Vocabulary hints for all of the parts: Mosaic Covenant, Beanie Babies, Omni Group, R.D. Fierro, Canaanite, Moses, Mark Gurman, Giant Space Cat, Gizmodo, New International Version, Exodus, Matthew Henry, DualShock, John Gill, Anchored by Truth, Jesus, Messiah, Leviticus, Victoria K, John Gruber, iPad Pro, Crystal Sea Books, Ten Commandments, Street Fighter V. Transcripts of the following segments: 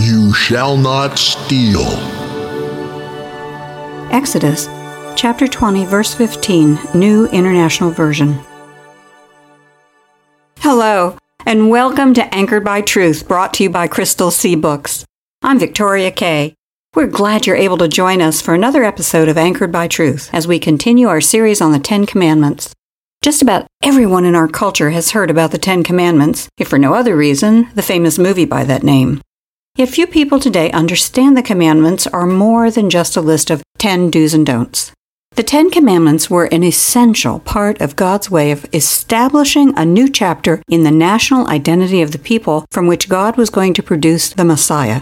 You shall not steal. Exodus chapter 20, verse 15, New International Version. Hello, and welcome to Anchored by Truth, brought to you by Crystal Sea Books. I'm Victoria K. We're glad you're able to join us for another episode of Anchored by Truth as we continue our series on the Ten Commandments. Just about everyone in our culture has heard about the Ten Commandments, if for no other reason, the famous movie by that name. Yet few people today understand the commandments are more than just a list of 10 do's and don'ts. The Ten Commandments were an essential part of God's way of establishing a new chapter in the national identity of the people from which God was going to produce the Messiah.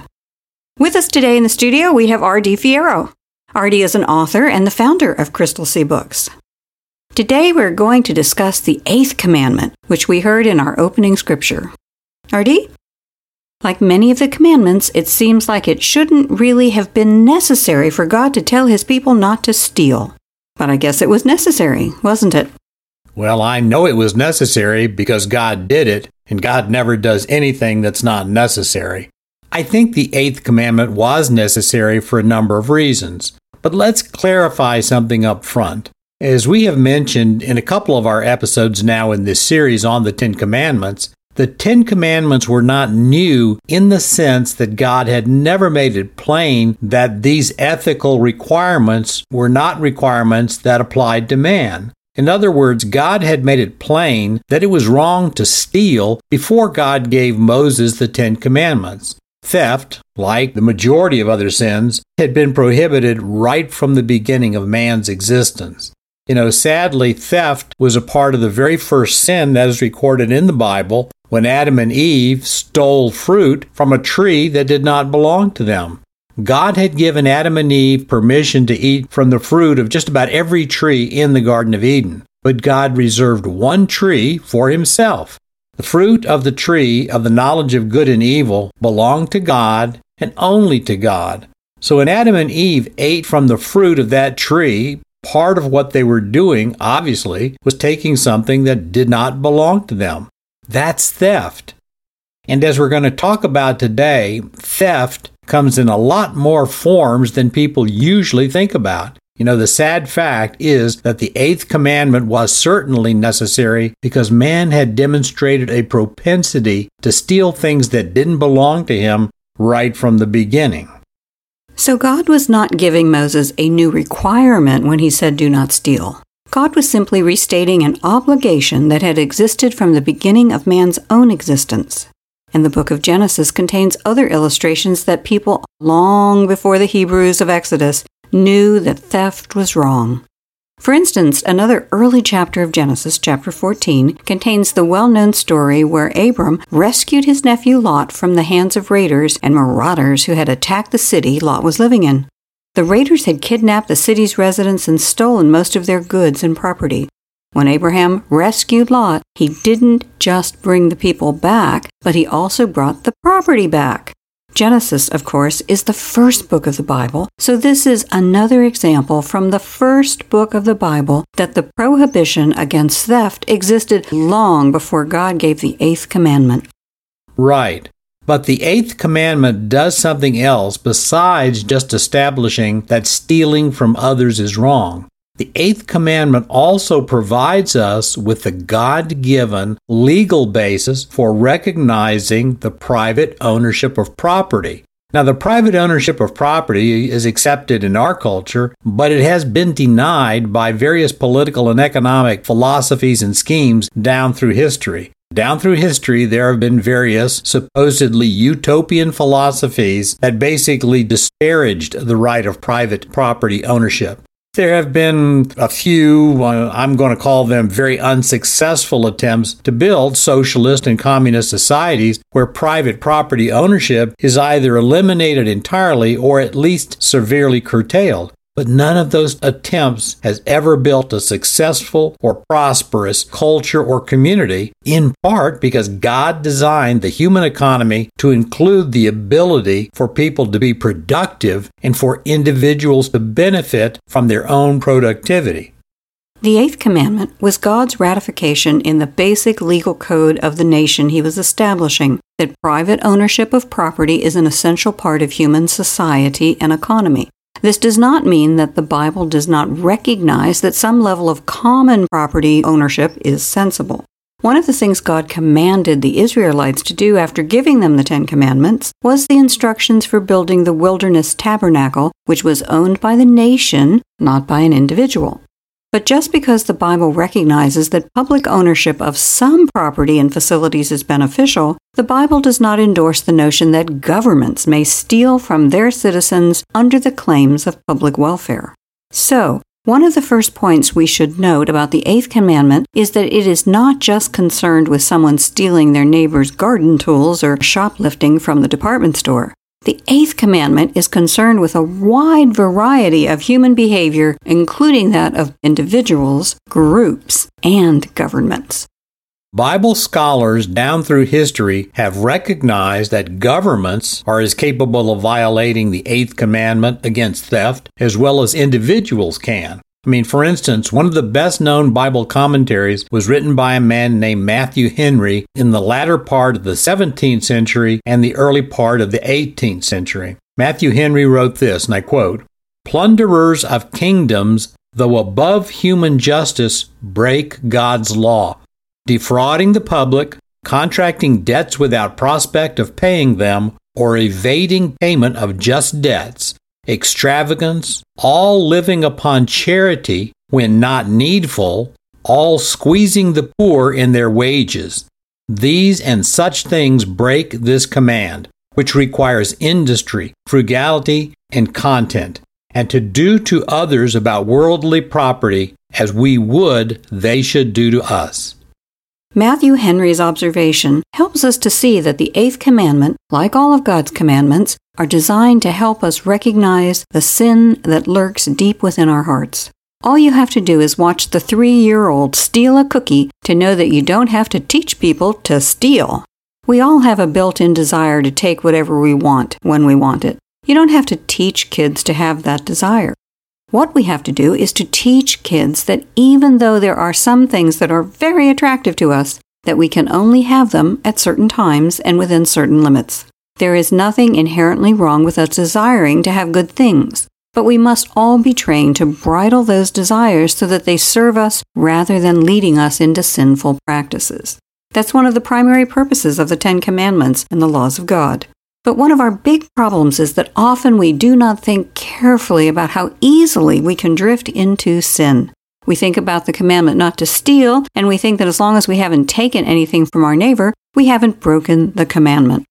With us today in the studio, we have R.D. Fierro. R.D. is an author and the founder of Crystal Sea Books. Today, we're going to discuss the Eighth Commandment, which we heard in our opening scripture. R.D.? Like many of the commandments, it seems like it shouldn't really have been necessary for God to tell His people not to steal. But I guess it was necessary, wasn't it? Well, I know it was necessary because God did it, and God never does anything that's not necessary. I think the Eighth Commandment was necessary for a number of reasons, but let's clarify something up front. As we have mentioned in a couple of our episodes now in this series on the Ten Commandments, the Ten Commandments were not new in the sense that God had never made it plain that these ethical requirements were not requirements that applied to man. In other words, God had made it plain that it was wrong to steal before God gave Moses the Ten Commandments. Theft, like the majority of other sins, had been prohibited right from the beginning of man's existence. You know, sadly, theft was a part of the very first sin that is recorded in the Bible when Adam and Eve stole fruit from a tree that did not belong to them. God had given Adam and Eve permission to eat from the fruit of just about every tree in the Garden of Eden, but God reserved one tree for Himself. The fruit of the tree of the knowledge of good and evil belonged to God and only to God. So when Adam and Eve ate from the fruit of that tree, part of what they were doing, obviously, was taking something that did not belong to them. That's theft. And as we're going to talk about today, theft comes in a lot more forms than people usually think about. You know, the sad fact is that the Eighth Commandment was certainly necessary because man had demonstrated a propensity to steal things that didn't belong to him right from the beginning. So God was not giving Moses a new requirement when He said, "Do not steal." God was simply restating an obligation that had existed from the beginning of man's own existence. And the book of Genesis contains other illustrations that people long before the Hebrews of Exodus knew that theft was wrong. For instance, another early chapter of Genesis, chapter 14, contains the well-known story where Abram rescued his nephew Lot from the hands of raiders and marauders who had attacked the city Lot was living in. The raiders had kidnapped the city's residents and stolen most of their goods and property. When Abraham rescued Lot, he didn't just bring the people back, but he also brought the property back. Genesis, of course, is the first book of the Bible, so this is another example from the first book of the Bible that the prohibition against theft existed long before God gave the Eighth Commandment. Right, but the Eighth Commandment does something else besides just establishing that stealing from others is wrong. The Eighth Commandment also provides us with the God-given legal basis for recognizing the private ownership of property. Now, the private ownership of property is accepted in our culture, but it has been denied by various political and economic philosophies and schemes down through history. Down through history, there have been various supposedly utopian philosophies that basically disparaged the right of private property ownership. There have been a few, I'm going to call them very unsuccessful attempts to build socialist and communist societies where private property ownership is either eliminated entirely or at least severely curtailed. But none of those attempts has ever built a successful or prosperous culture or community, in part because God designed the human economy to include the ability for people to be productive and for individuals to benefit from their own productivity. The Eighth Commandment was God's ratification in the basic legal code of the nation he was establishing that private ownership of property is an essential part of human society and economy. This does not mean that the Bible does not recognize that some level of common property ownership is sensible. One of the things God commanded the Israelites to do after giving them the Ten Commandments was the instructions for building the wilderness tabernacle, which was owned by the nation, not by an individual. But just because the Bible recognizes that public ownership of some property and facilities is beneficial, the Bible does not endorse the notion that governments may steal from their citizens under the claims of public welfare. So, one of the first points we should note about the Eighth Commandment is that it is not just concerned with someone stealing their neighbor's garden tools or shoplifting from the department store. The Eighth Commandment is concerned with a wide variety of human behavior, including that of individuals, groups, and governments. Bible scholars down through history have recognized that governments are as capable of violating the Eighth Commandment against theft as well as individuals can. For instance, one of the best-known Bible commentaries was written by a man named Matthew Henry in the latter part of the 17th century and the early part of the 18th century. Matthew Henry wrote this, and I quote, "Plunderers of kingdoms, though above human justice, break God's law, defrauding the public, contracting debts without prospect of paying them, or evading payment of just debts, extravagance, all living upon charity when not needful, all squeezing the poor in their wages. These and such things break this command, which requires industry, frugality, and content, and to do to others about worldly property as we would they should do to us." Matthew Henry's observation helps us to see that the Eighth Commandment, like all of God's commandments, are designed to help us recognize the sin that lurks deep within our hearts. All you have to do is watch the 3-year-old steal a cookie to know that you don't have to teach people to steal. We all have a built-in desire to take whatever we want when we want it. You don't have to teach kids to have that desire. What we have to do is to teach kids that even though there are some things that are very attractive to us, that we can only have them at certain times and within certain limits. There is nothing inherently wrong with us desiring to have good things, but we must all be trained to bridle those desires so that they serve us rather than leading us into sinful practices. That's one of the primary purposes of the Ten Commandments and the laws of God. But one of our big problems is that often we do not think carefully about how easily we can drift into sin. We think about the commandment not to steal, and we think that as long as we haven't taken anything from our neighbor, we haven't broken the commandment.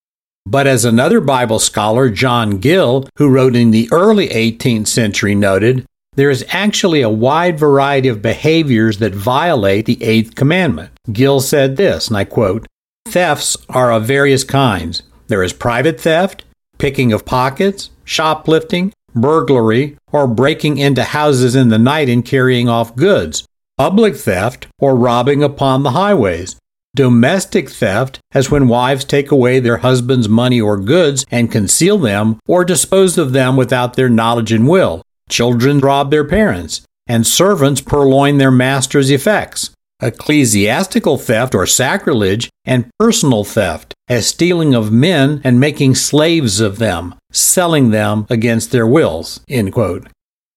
But as another Bible scholar, John Gill, who wrote in the early 18th century, noted, there is actually a wide variety of behaviors that violate the Eighth Commandment. Gill said this, and I quote, "Thefts are of various kinds. There is private theft, picking of pockets, shoplifting, burglary, or breaking into houses in the night and carrying off goods, public theft, or robbing upon the highways. Domestic theft, as when wives take away their husband's money or goods and conceal them, or dispose of them without their knowledge and will. Children rob their parents, and servants purloin their master's effects. Ecclesiastical theft or sacrilege, and personal theft, as stealing of men and making slaves of them, selling them against their wills," end quote.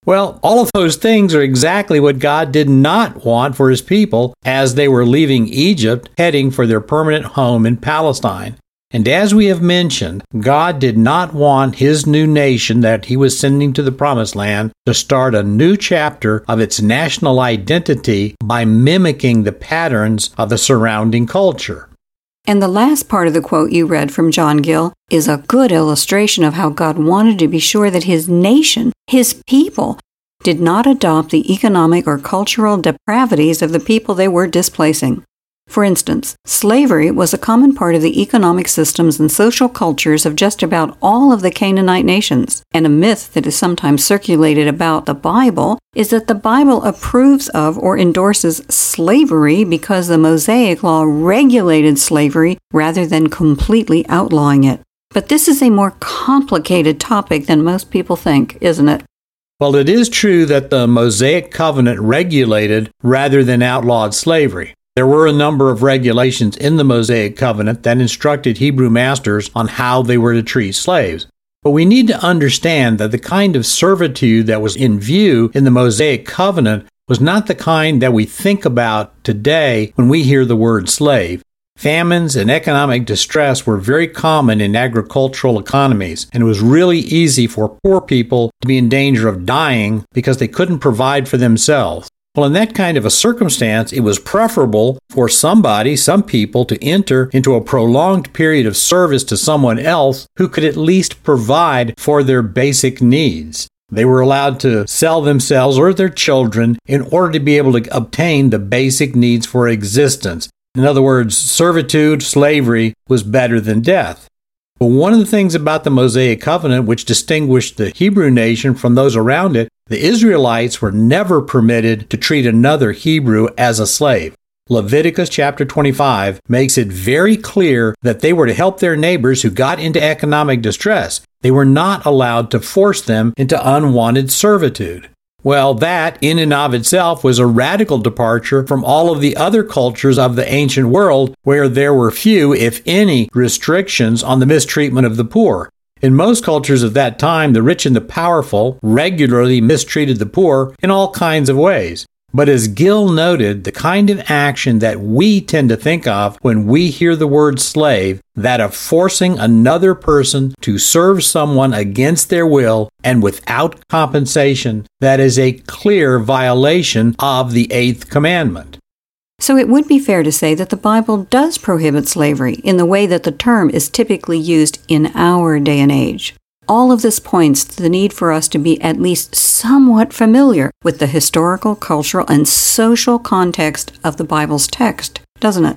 Well, all of those things are exactly what God did not want for his people as they were leaving Egypt, heading for their permanent home in Palestine. And as we have mentioned, God did not want his new nation that he was sending to the Promised Land to start a new chapter of its national identity by mimicking the patterns of the surrounding culture. And the last part of the quote you read from John Gill is a good illustration of how God wanted to be sure that his nation, his people, did not adopt the economic or cultural depravities of the people they were displacing. For instance, slavery was a common part of the economic systems and social cultures of just about all of the Canaanite nations, and a myth that is sometimes circulated about the Bible is that the Bible approves of or endorses slavery because the Mosaic Law regulated slavery rather than completely outlawing it. But this is a more complicated topic than most people think, isn't it? Well, it is true that the Mosaic Covenant regulated rather than outlawed slavery. There were a number of regulations in the Mosaic Covenant that instructed Hebrew masters on how they were to treat slaves. But we need to understand that the kind of servitude that was in view in the Mosaic Covenant was not the kind that we think about today when we hear the word slave. Famines and economic distress were very common in agricultural economies, and it was really easy for poor people to be in danger of dying because they couldn't provide for themselves. Well, in that kind of a circumstance, it was preferable for some people, to enter into a prolonged period of service to someone else who could at least provide for their basic needs. They were allowed to sell themselves or their children in order to be able to obtain the basic needs for existence. In other words, servitude, slavery, was better than death. But one of the things about the Mosaic Covenant which distinguished the Hebrew nation from those around it, the Israelites were never permitted to treat another Hebrew as a slave. Leviticus chapter 25 makes it very clear that they were to help their neighbors who got into economic distress. They were not allowed to force them into unwanted servitude. Well, that in and of itself was a radical departure from all of the other cultures of the ancient world where there were few, if any, restrictions on the mistreatment of the poor. In most cultures of that time, the rich and the powerful regularly mistreated the poor in all kinds of ways. But as Gill noted, the kind of action that we tend to think of when we hear the word slave, that of forcing another person to serve someone against their will and without compensation, that is a clear violation of the Eighth Commandment. So it would be fair to say that the Bible does prohibit slavery in the way that the term is typically used in our day and age. All of this points to the need for us to be at least somewhat familiar with the historical, cultural, and social context of the Bible's text, doesn't it?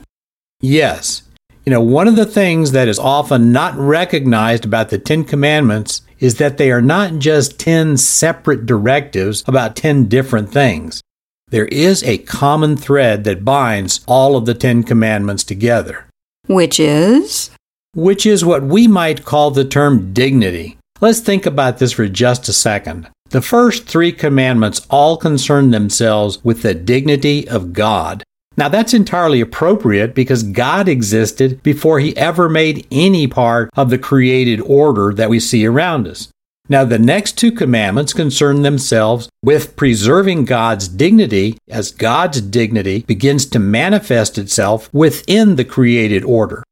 Yes. One of the things that is often not recognized about the Ten Commandments is that they are not just 10 separate directives about 10 different things. There is a common thread that binds all of the Ten Commandments together. Which is? Which is what we might call the term dignity. Let's think about this for just a second. The first 3 commandments all concern themselves with the dignity of God. Now that's entirely appropriate because God existed before he ever made any part of the created order that we see around us. Now the next 2 commandments concern themselves with preserving God's dignity as God's dignity begins to manifest itself within the created order.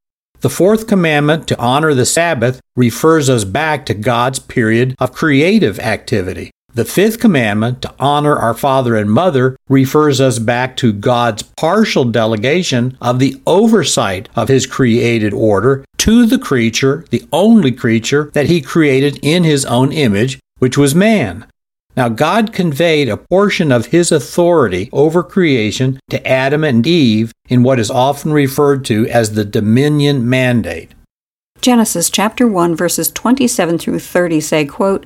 The 4th commandment, to honor the Sabbath, refers us back to God's period of creative activity. The 5th commandment, to honor our father and mother, refers us back to God's partial delegation of the oversight of his created order to the creature, the only creature that he created in his own image, which was man. Now, God conveyed a portion of his authority over creation to Adam and Eve in what is often referred to as the dominion mandate. Genesis chapter 1, verses 27 through 30 say, quote,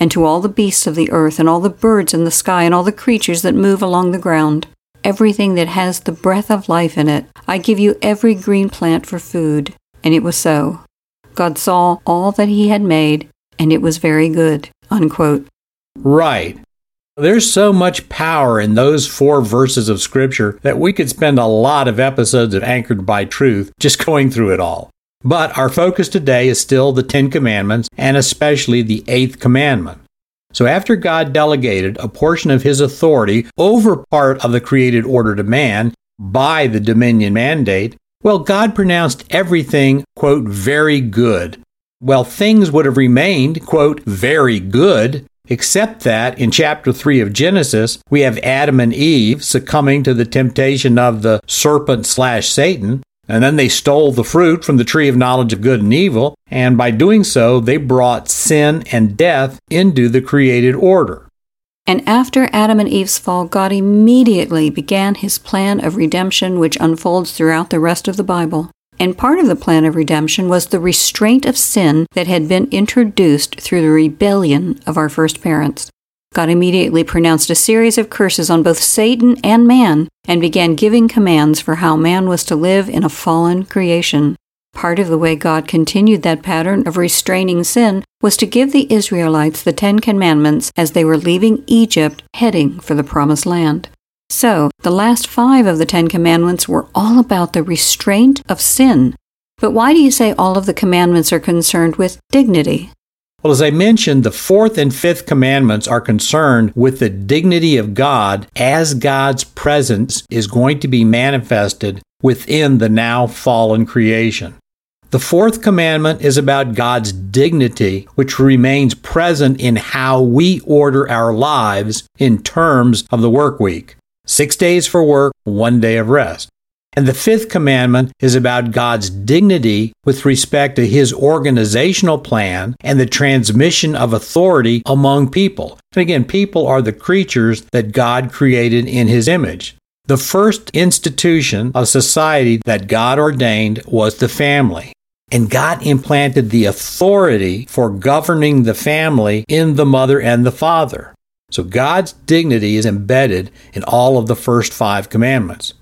and to all the beasts of the earth and all the birds in the sky and all the creatures that move along the ground. Everything that has the breath of life in it, I give you every green plant for food.' And it was so. God saw all that he had made, and it was very good." Unquote. Right. There's so much power in those 4 verses of Scripture that we could spend a lot of episodes of Anchored by Truth just going through it all. But our focus today is still the 10 Commandments, and especially the 8th Commandment. So after God delegated a portion of his authority over part of the created order to man by the dominion mandate, well, God pronounced everything, quote, very good. Well, things would have remained, quote, very good, except that in chapter 3 of Genesis, we have Adam and Eve succumbing to the temptation of the serpent/Satan, and then they stole the fruit from the tree of knowledge of good and evil, and by doing so, they brought sin and death into the created order. And after Adam and Eve's fall, God immediately began his plan of redemption, which unfolds throughout the rest of the Bible. And part of the plan of redemption was the restraint of sin that had been introduced through the rebellion of our first parents. God immediately pronounced a series of curses on both Satan and man and began giving commands for how man was to live in a fallen creation. Part of the way God continued that pattern of restraining sin was to give the Israelites the Ten Commandments as they were leaving Egypt, heading for the Promised Land. So, the last 5 of the Ten Commandments were all about the restraint of sin. But why do you say all of the commandments are concerned with dignity? Well, as I mentioned, the 4th and 5th commandments are concerned with the dignity of God as God's presence is going to be manifested within the now fallen creation. The 4th commandment is about God's dignity, which remains present in how we order our lives in terms of the work week. 6 days for work, 1 day of rest. And the 5th commandment is about God's dignity with respect to his organizational plan and the transmission of authority among people. And again, people are the creatures that God created in his image. The first institution of society that God ordained was the family. And God implanted the authority for governing the family in the mother and the father. So God's dignity is embedded in all of the first 5 commandments.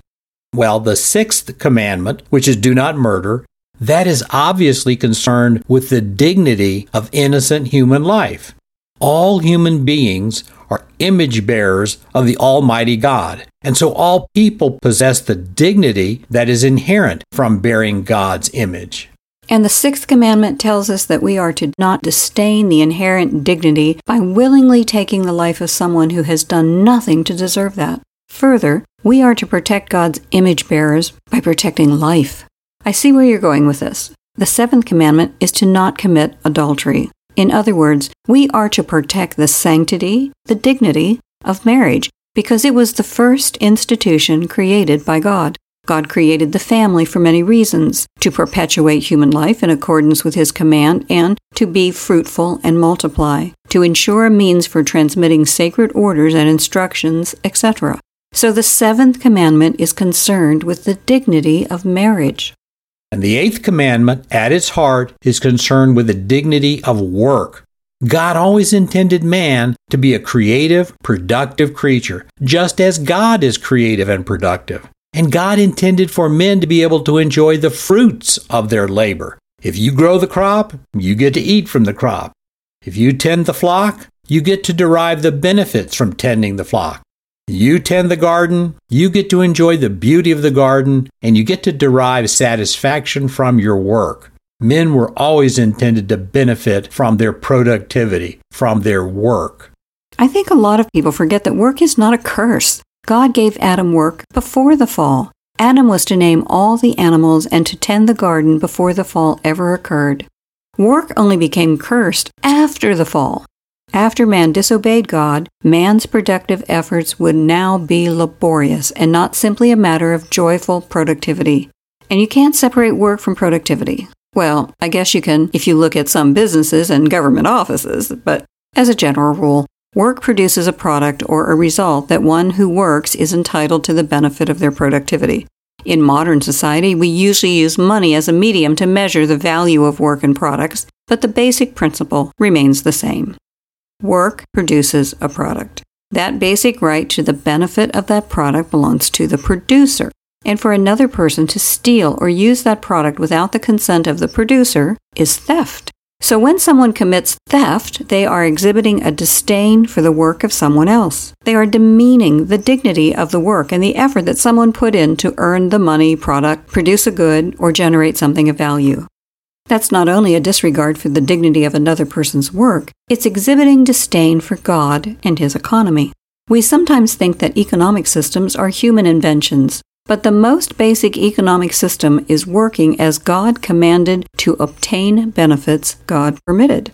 Well, the 6th commandment, which is do not murder, that is obviously concerned with the dignity of innocent human life. All human beings are image bearers of the Almighty God, and so all people possess the dignity that is inherent from bearing God's image. And the 6th commandment tells us that we are to not disdain the inherent dignity by willingly taking the life of someone who has done nothing to deserve that. Further, we are to protect God's image bearers by protecting life. I see where you're going with this. The 7th commandment is to not commit adultery. In other words, we are to protect the sanctity, the dignity of marriage, because it was the first institution created by God. God created the family for many reasons, to perpetuate human life in accordance with his command and to be fruitful and multiply, to ensure a means for transmitting sacred orders and instructions, etc. So the 7th commandment is concerned with the dignity of marriage. And the 8th commandment, at its heart, is concerned with the dignity of work. God always intended man to be a creative, productive creature, just as God is creative and productive. And God intended for men to be able to enjoy the fruits of their labor. If you grow the crop, you get to eat from the crop. If you tend the flock, you get to derive the benefits from tending the flock. You tend the garden, you get to enjoy the beauty of the garden, and you get to derive satisfaction from your work. Men were always intended to benefit from their productivity, from their work. I think a lot of people forget that work is not a curse. God gave Adam work before the fall. Adam was to name all the animals and to tend the garden before the fall ever occurred. Work only became cursed after the fall. After man disobeyed God, man's productive efforts would now be laborious and not simply a matter of joyful productivity. And you can't separate work from productivity. Well, I guess you can if you look at some businesses and government offices, but as a general rule, work produces a product or a result that one who works is entitled to the benefit of their productivity. In modern society, we usually use money as a medium to measure the value of work and products, but the basic principle remains the same. Work produces a product. That basic right to the benefit of that product belongs to the producer. And for another person to steal or use that product without the consent of the producer is theft. So when someone commits theft, they are exhibiting a disdain for the work of someone else. They are demeaning the dignity of the work and the effort that someone put in to earn the money, product, produce a good, or generate something of value. That's not only a disregard for the dignity of another person's work, it's exhibiting disdain for God and His economy. We sometimes think that economic systems are human inventions, but the most basic economic system is working as God commanded to obtain benefits God permitted.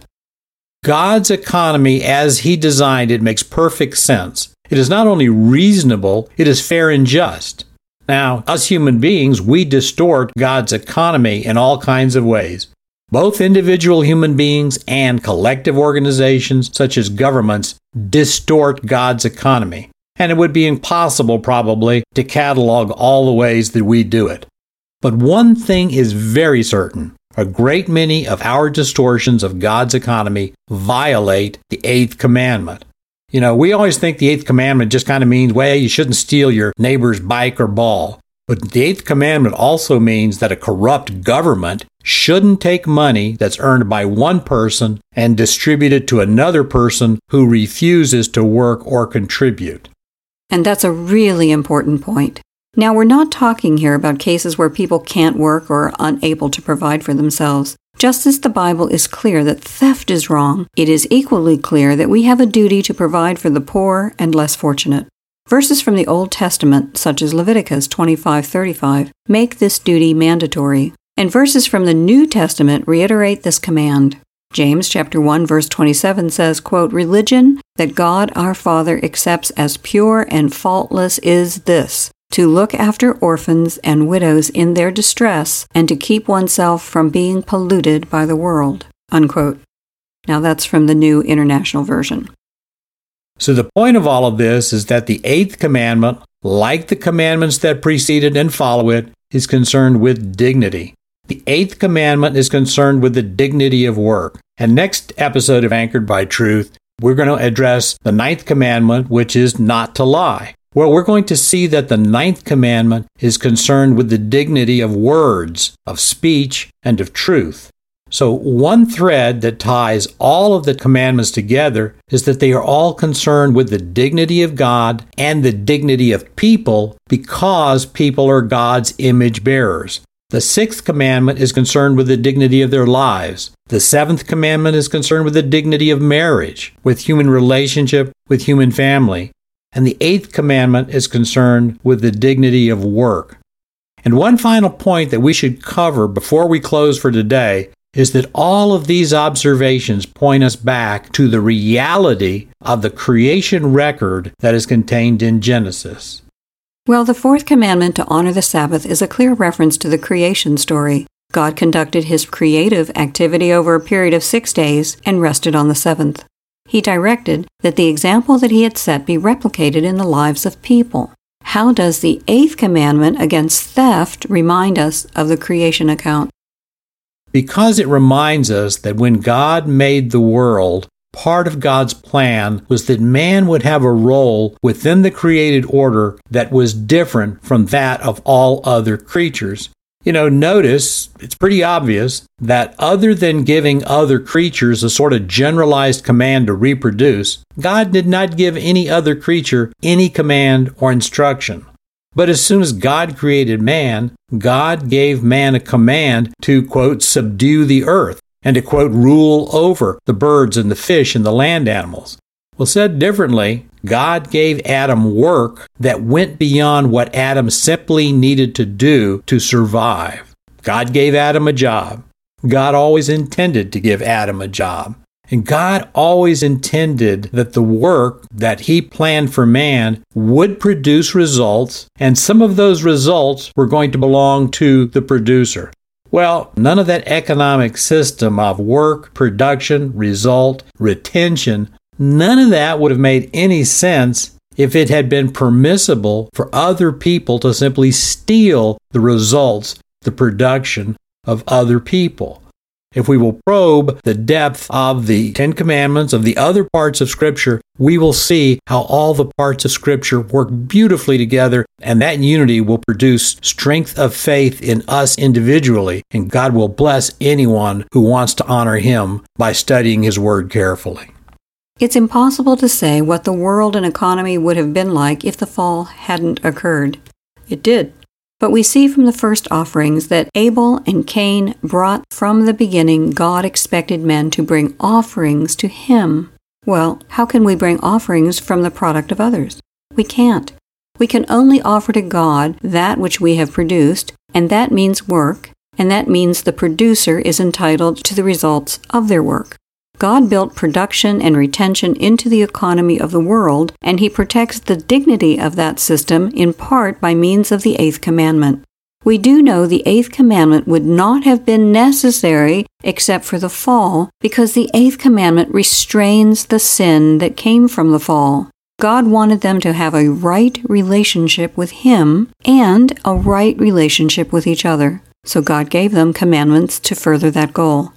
God's economy as He designed it makes perfect sense. It is not only reasonable, it is fair and just. Now, us human beings, we distort God's economy in all kinds of ways. Both individual human beings and collective organizations, such as governments, distort God's economy. And it would be impossible, probably, to catalog all the ways that we do it. But one thing is very certain. A great many of our distortions of God's economy violate the Eighth Commandment. You know, we always think the Eighth Commandment just kind of means, well, you shouldn't steal your neighbor's bike or ball. But the Eighth Commandment also means that a corrupt government shouldn't take money that's earned by one person and distribute it to another person who refuses to work or contribute. And that's a really important point. Now, we're not talking here about cases where people can't work or are unable to provide for themselves. Just as the Bible is clear that theft is wrong, it is equally clear that we have a duty to provide for the poor and less fortunate. Verses from the Old Testament, such as Leviticus 25:35, make this duty mandatory, and verses from the New Testament reiterate this command. James chapter 1 verse 27 says, quote, "Religion that God our Father accepts as pure and faultless is this: to look after orphans and widows in their distress, and to keep oneself from being polluted by the world." Unquote. Now that's from the New International Version. So the point of all of this is that the Eighth Commandment, like the commandments that preceded and follow it, is concerned with dignity. The Eighth Commandment is concerned with the dignity of work. And next episode of Anchored by Truth, we're going to address the Ninth Commandment, which is not to lie. Well, we're going to see that the Ninth Commandment is concerned with the dignity of words, of speech, and of truth. So one thread that ties all of the commandments together is that they are all concerned with the dignity of God and the dignity of people because people are God's image bearers. The Sixth Commandment is concerned with the dignity of their lives. The Seventh Commandment is concerned with the dignity of marriage, with human relationship, with human family. And the Eighth Commandment is concerned with the dignity of work. And one final point that we should cover before we close for today is that all of these observations point us back to the reality of the creation record that is contained in Genesis. Well, the Fourth Commandment to honor the Sabbath is a clear reference to the creation story. God conducted His creative activity over a period of 6 days and rested on the seventh. He directed that the example that He had set be replicated in the lives of people. How does the Eighth Commandment against theft remind us of the creation account? Because it reminds us that when God made the world, part of God's plan was that man would have a role within the created order that was different from that of all other creatures. You know, notice, it's pretty obvious that other than giving other creatures a sort of generalized command to reproduce, God did not give any other creature any command or instruction. But as soon as God created man, God gave man a command to, quote, subdue the earth and to, quote, rule over the birds and the fish and the land animals. Well, said differently, God gave Adam work that went beyond what Adam simply needed to do to survive. God gave Adam a job. God always intended to give Adam a job. And God always intended that the work that He planned for man would produce results, and some of those results were going to belong to the producer. Well, none of that economic system of work, production, result, retention, none of that would have made any sense if it had been permissible for other people to simply steal the results, the production of other people. If we will probe the depth of the Ten Commandments, of the other parts of Scripture, we will see how all the parts of Scripture work beautifully together, and that unity will produce strength of faith in us individually, and God will bless anyone who wants to honor Him by studying His Word carefully. It's impossible to say what the world and economy would have been like if the fall hadn't occurred. It did. But we see from the first offerings that Abel and Cain brought from the beginning. God expected men to bring offerings to Him. Well, how can we bring offerings from the product of others? We can't. We can only offer to God that which we have produced, and that means work, and that means the producer is entitled to the results of their work. God built production and retention into the economy of the world, and He protects the dignity of that system in part by means of the Eighth Commandment. We do know the Eighth Commandment would not have been necessary except for the fall, because the Eighth Commandment restrains the sin that came from the fall. God wanted them to have a right relationship with Him and a right relationship with each other. So God gave them commandments to further that goal.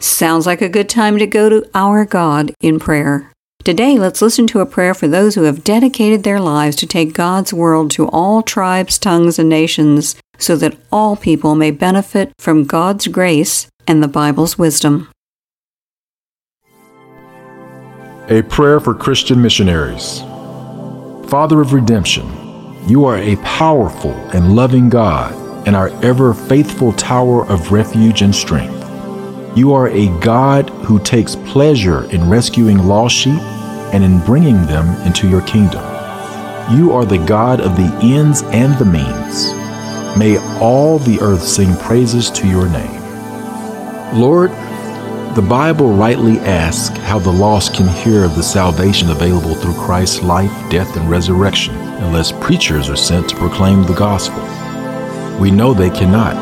Sounds like a good time to go to our God in prayer. Today, let's listen to a prayer for those who have dedicated their lives to take God's world to all tribes, tongues, and nations, so that all people may benefit from God's grace and the Bible's wisdom. A prayer for Christian missionaries. Father of redemption, You are a powerful and loving God and our ever faithful tower of refuge and strength. You are a God who takes pleasure in rescuing lost sheep and in bringing them into Your kingdom. You are the God of the ends and the means. May all the earth sing praises to Your name. Lord, the Bible rightly asks how the lost can hear of the salvation available through Christ's life, death, and resurrection, unless preachers are sent to proclaim the gospel. We know they cannot,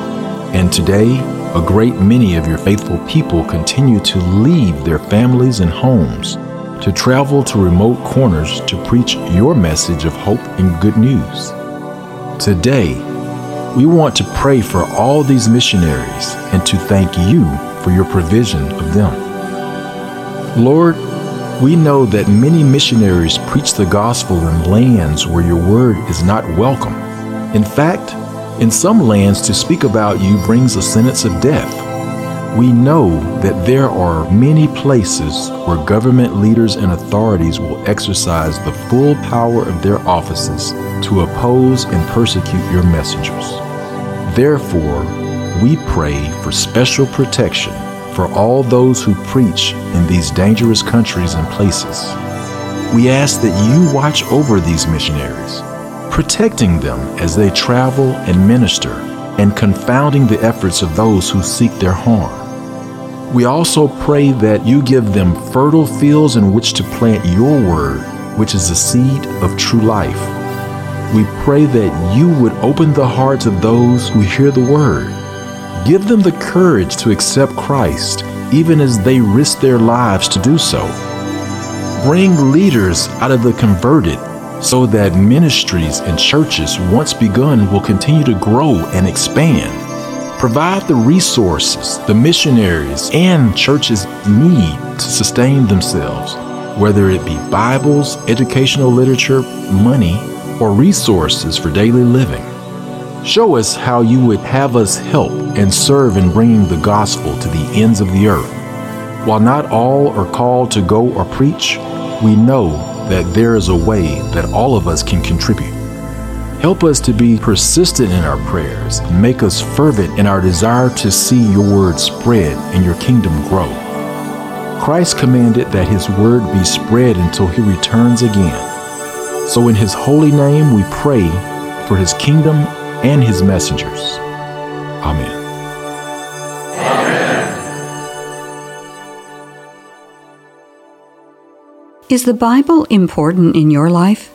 and today, a great many of Your faithful people continue to leave their families and homes to travel to remote corners to preach Your message of hope and good news. Today, we want to pray for all these missionaries and to thank You for Your provision of them. Lord, we know that many missionaries preach the gospel in lands where Your word is not welcome. In fact, in some lands, to speak about You brings a sentence of death. We know that there are many places where government leaders and authorities will exercise the full power of their offices to oppose and persecute Your messengers. Therefore, we pray for special protection for all those who preach in these dangerous countries and places. We ask that You watch over these missionaries, protecting them as they travel and minister, and confounding the efforts of those who seek their harm. We also pray that You give them fertile fields in which to plant Your word, which is the seed of true life. We pray that You would open the hearts of those who hear the word. Give them the courage to accept Christ, even as they risk their lives to do so. Bring leaders out of the converted, so that ministries and churches once begun will continue to grow and expand. Provide the resources the missionaries and churches need to sustain themselves, whether it be Bibles, educational literature, money, or resources for daily living. Show us how You would have us help and serve in bringing the gospel to the ends of the earth. While not all are called to go or preach, we know that there is a way that all of us can contribute. Help us to be persistent in our prayers and make us fervent in our desire to see Your word spread and Your kingdom grow. Christ commanded that His word be spread until He returns again. So in His holy name we pray for His kingdom and His messengers. Amen. Is the Bible important in your life?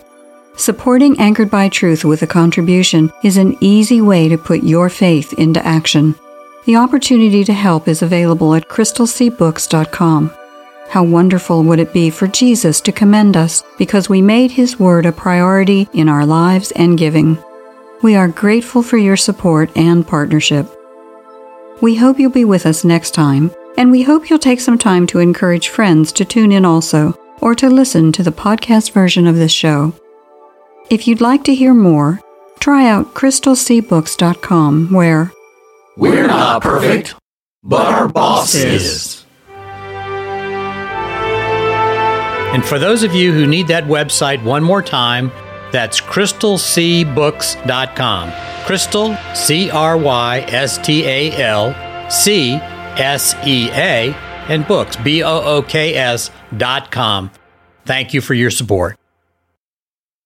Supporting Anchored by Truth with a contribution is an easy way to put your faith into action. The opportunity to help is available at crystalseabooks.com. How wonderful would it be for Jesus to commend us because we made His word a priority in our lives and giving. We are grateful for your support and partnership. We hope you'll be with us next time, and we hope you'll take some time to encourage friends to tune in also, or to listen to the podcast version of this show. If you'd like to hear more, try out crystalseabooks.com, where we're not perfect, but our boss is. And for those of you who need that website one more time, That's crystalseabooks.com. Crystal, C-R-Y-S-T-A-L, C-S-E-A, and books, B-O-O-K-S.com. Thank you for your support.